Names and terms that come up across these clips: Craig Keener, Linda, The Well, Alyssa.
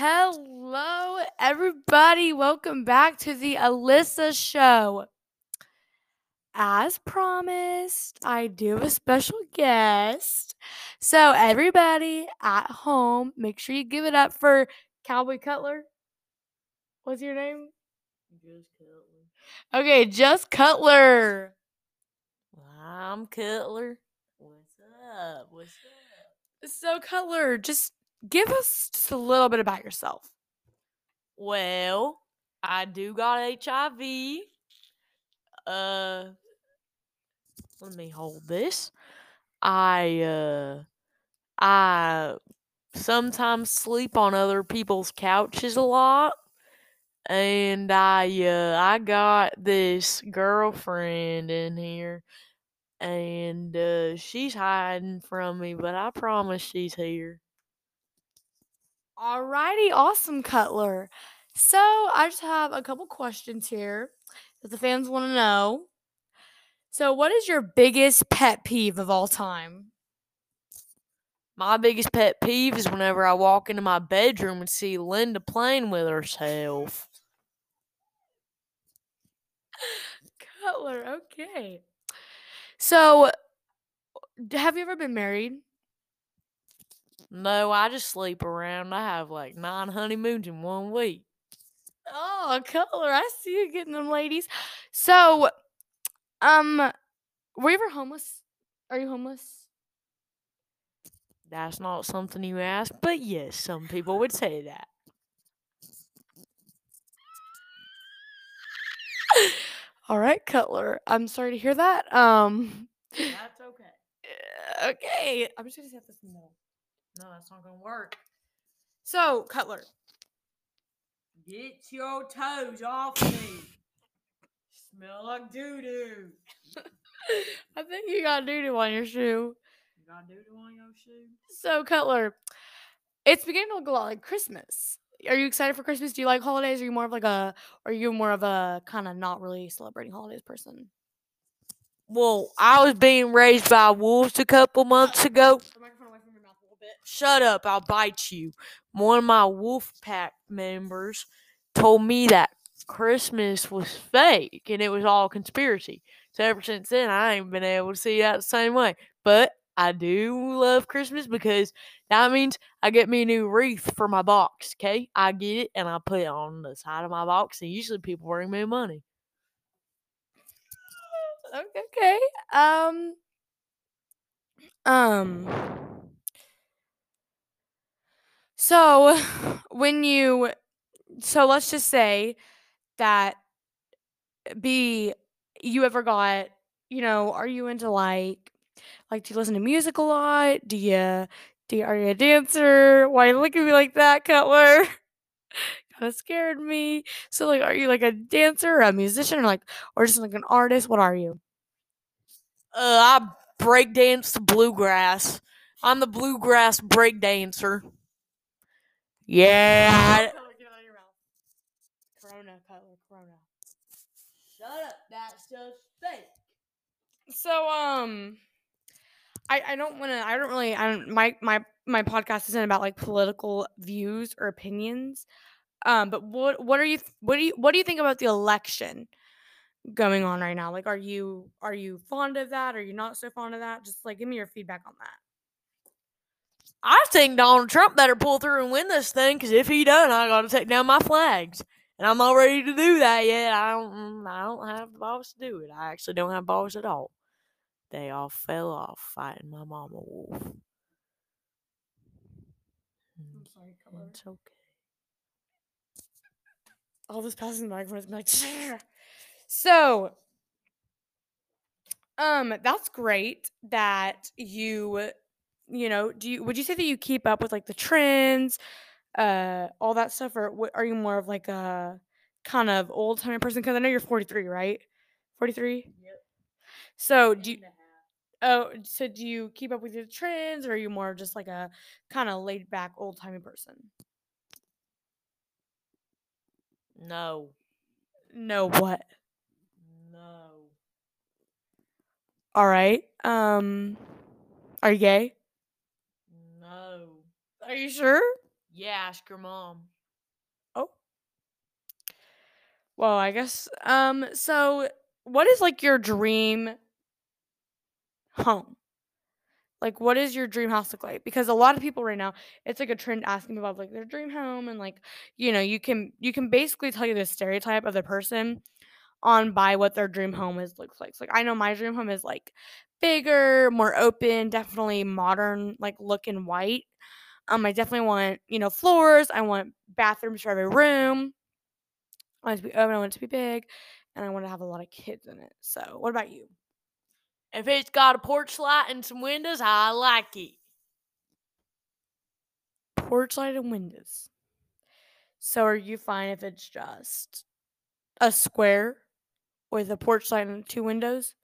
Hello, everybody. Welcome back to the Alyssa Show. As promised, I do have a special guest. So, everybody at home, make sure you give it up for Cowboy Cutler. What's your name? Just Cutler. Okay, Just Cutler. I'm Cutler. What's up? So, Cutler, just give us just a little bit about yourself. Well, I do got HIV. Let me hold this. I sometimes sleep on other people's couches a lot, and I got this girlfriend in here, and she's hiding from me, but I promise she's here. Alrighty, awesome, Cutler. So, I just have a couple questions here that the fans want to know. So, what is your biggest pet peeve of all time? My biggest pet peeve is whenever I walk into my bedroom and see Linda playing with herself. Cutler, okay. So, have you ever been married? No, I just sleep around. I have like 9 honeymoons in 1 week. Oh, Cutler, I see you getting them ladies. So, were you ever homeless? Are you homeless? That's not something you ask, but yes, some people would say that. All right, Cutler, I'm sorry to hear that. That's okay. Okay, I'm just gonna set this in the middle. No, that's not going to work. So, Cutler. Get your toes off me. Smell like doo-doo. I think you got doo-doo on your shoe. You got doo-doo on your shoe? So, Cutler, it's beginning to look a lot like Christmas. Are you excited for Christmas? Do you like holidays? Are you more of a kind of not really celebrating holidays person? Well, I was being raised by wolves a couple months ago. Shut up, I'll bite you. One of my wolf pack members told me that Christmas was fake and it was all conspiracy. So ever since then, I ain't been able to see that the same way. But I do love Christmas because that means I get me a new wreath for my box, okay? I get it and I put it on the side of my box, and usually people bring me money. Okay. So, let's just say that you ever got, are you into like, do you listen to music a lot? Are you a dancer? Why are you looking at me like that, Cutler? Kind of scared me. So, like, are you like a dancer or a musician or just like an artist? What are you? I breakdance to bluegrass. I'm the bluegrass breakdancer. Yeah. Corona. Shut up. That's just fake. So, my podcast isn't about like political views or opinions. But what do you think about the election going on right now? Like, are you fond of that? Are you not so fond of that? Just like, give me your feedback on that. I think Donald Trump better pull through and win this thing, because if he doesn't, I got to take down my flags. And I'm not ready to do that yet. I don't have the balls to do it. I actually don't have balls at all. They all fell off fighting my mama wolf. I'm sorry, Cutler. It's okay. All this passing the microphone is like... So, that's great that you... would you say that you keep up with like the trends, all that stuff, or are you more of like a kind of old timey person? Because I know you're 43, right? 43. Yep. So do you keep up with your trends, or are you more just like a kind of laid back old timey person? No. No what? No. All right. Are you gay? No. Are you sure? Yeah, ask your mom. Oh. Well, I guess. So what is like your dream home? Like, what is your dream house look like? Because a lot of people right now, it's like a trend asking about like their dream home, and like, you know, you can basically tell you the stereotype of the person on by what their dream home is looks like. So, like, I know my dream home is like bigger, more open, definitely modern, like look in white. I definitely want, you know, floors. I want bathrooms for every room. I want it to be open. I want it to be big, and I want to have a lot of kids in it. So, what about you? If it's got a porch light and some windows, I like it. Porch light and windows. So are you fine if it's just a square with a porch light and two windows?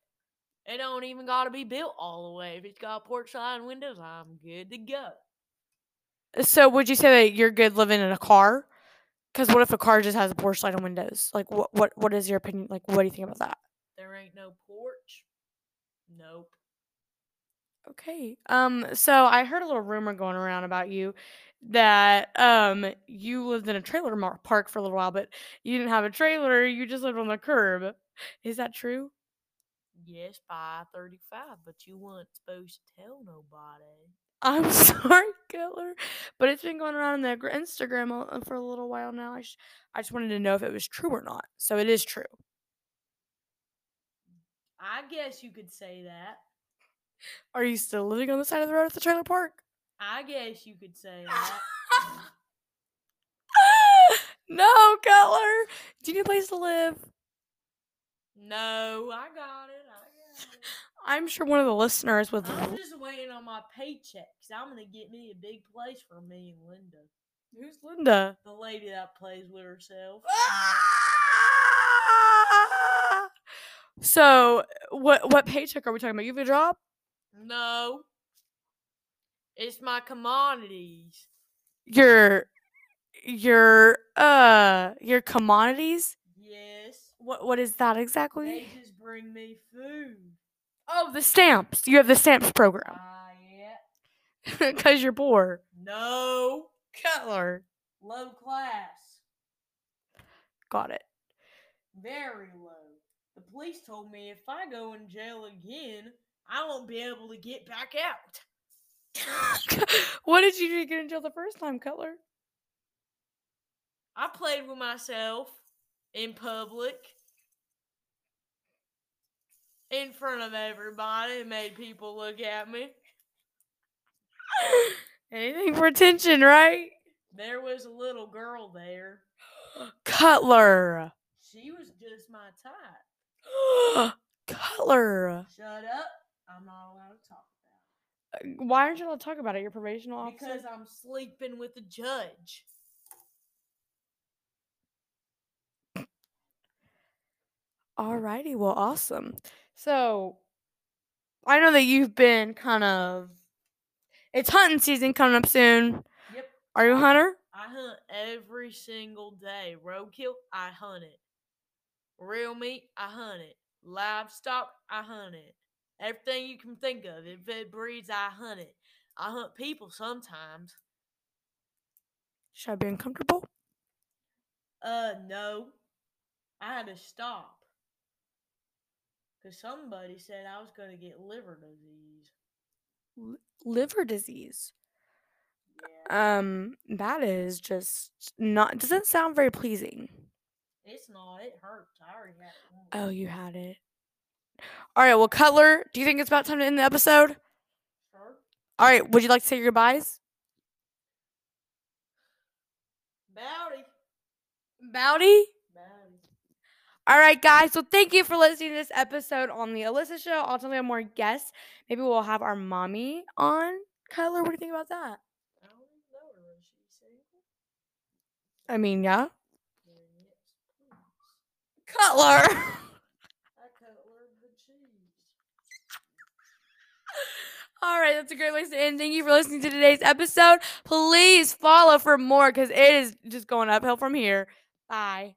It don't even got to be built all the way. If it's got a porch light and windows, I'm good to go. So would you say that you're good living in a car? Because what if a car just has a porch light and windows? Like, what is your opinion? Like, what do you think about that? There ain't no porch. Nope. Okay. So I heard a little rumor going around about you that you lived in a trailer park for a little while, but you didn't have a trailer. You just lived on the curb. Is that true? Yes, by 35, but you weren't supposed to tell nobody. I'm sorry, Keller, but it's been going around on the Instagram for a little while now. I just wanted to know if it was true or not. So it is true. I guess you could say that. Are you still living on the side of the road at the trailer park? I guess you could say that. No, Cutler. Do you need a place to live? No, I got it. I'm sure one of the listeners would. I'm just waiting on my paycheck because I'm going to get me a big place for me and Linda. Who's Linda? The lady that plays with herself. So, what paycheck are we talking about? You have a job? No. It's my commodities. Your commodities? Yes. What is that exactly? They just bring me food. Oh, the stamps. You have the stamps program. Yeah. Because you're poor. No. Cutler. Low class. Got it. Very low. The police told me if I go in jail again, I won't be able to get back out. What did you do to get in jail the first time, Cutler? I played with myself in public, in front of everybody, and made people look at me. Anything for attention, right? There was a little girl there. Cutler! She was just my type. Cutler. Shut up. I'm not allowed to talk about it. Why aren't you allowed to talk about it? Your probational officer? Because I'm sleeping with the judge. Alrighty. Well, awesome. So, I know that you've been kind of... It's hunting season coming up soon. Yep. Are you a hunter? I hunt every single day. Roadkill, I hunt it. Real meat, I hunt it. Livestock, I hunt it. Everything you can think of. If it breeds, I hunt it. I hunt people sometimes. Should I be uncomfortable? No. I had to stop. Because somebody said I was going to get liver disease. Liver disease? Yeah. That is just not, doesn't sound very pleasing. It's not. It hurts. I already had it. Oh, you had it. All right. Well, Cutler, do you think it's about time to end the episode? Sure. All right. Would you like to say your goodbyes? Bowdy. Bowdy? Bowdy. All right, guys. So thank you for listening to this episode on the Alyssa Show. I'll tell you more guests. Maybe we'll have our mommy on. Cutler, what do you think about that? I don't know. Is she single? I mean, yeah. Cutler. I Cutler the cheese. All right, that's a great place to end. Thank you for listening to today's episode. Please follow for more because it is just going uphill from here. Bye.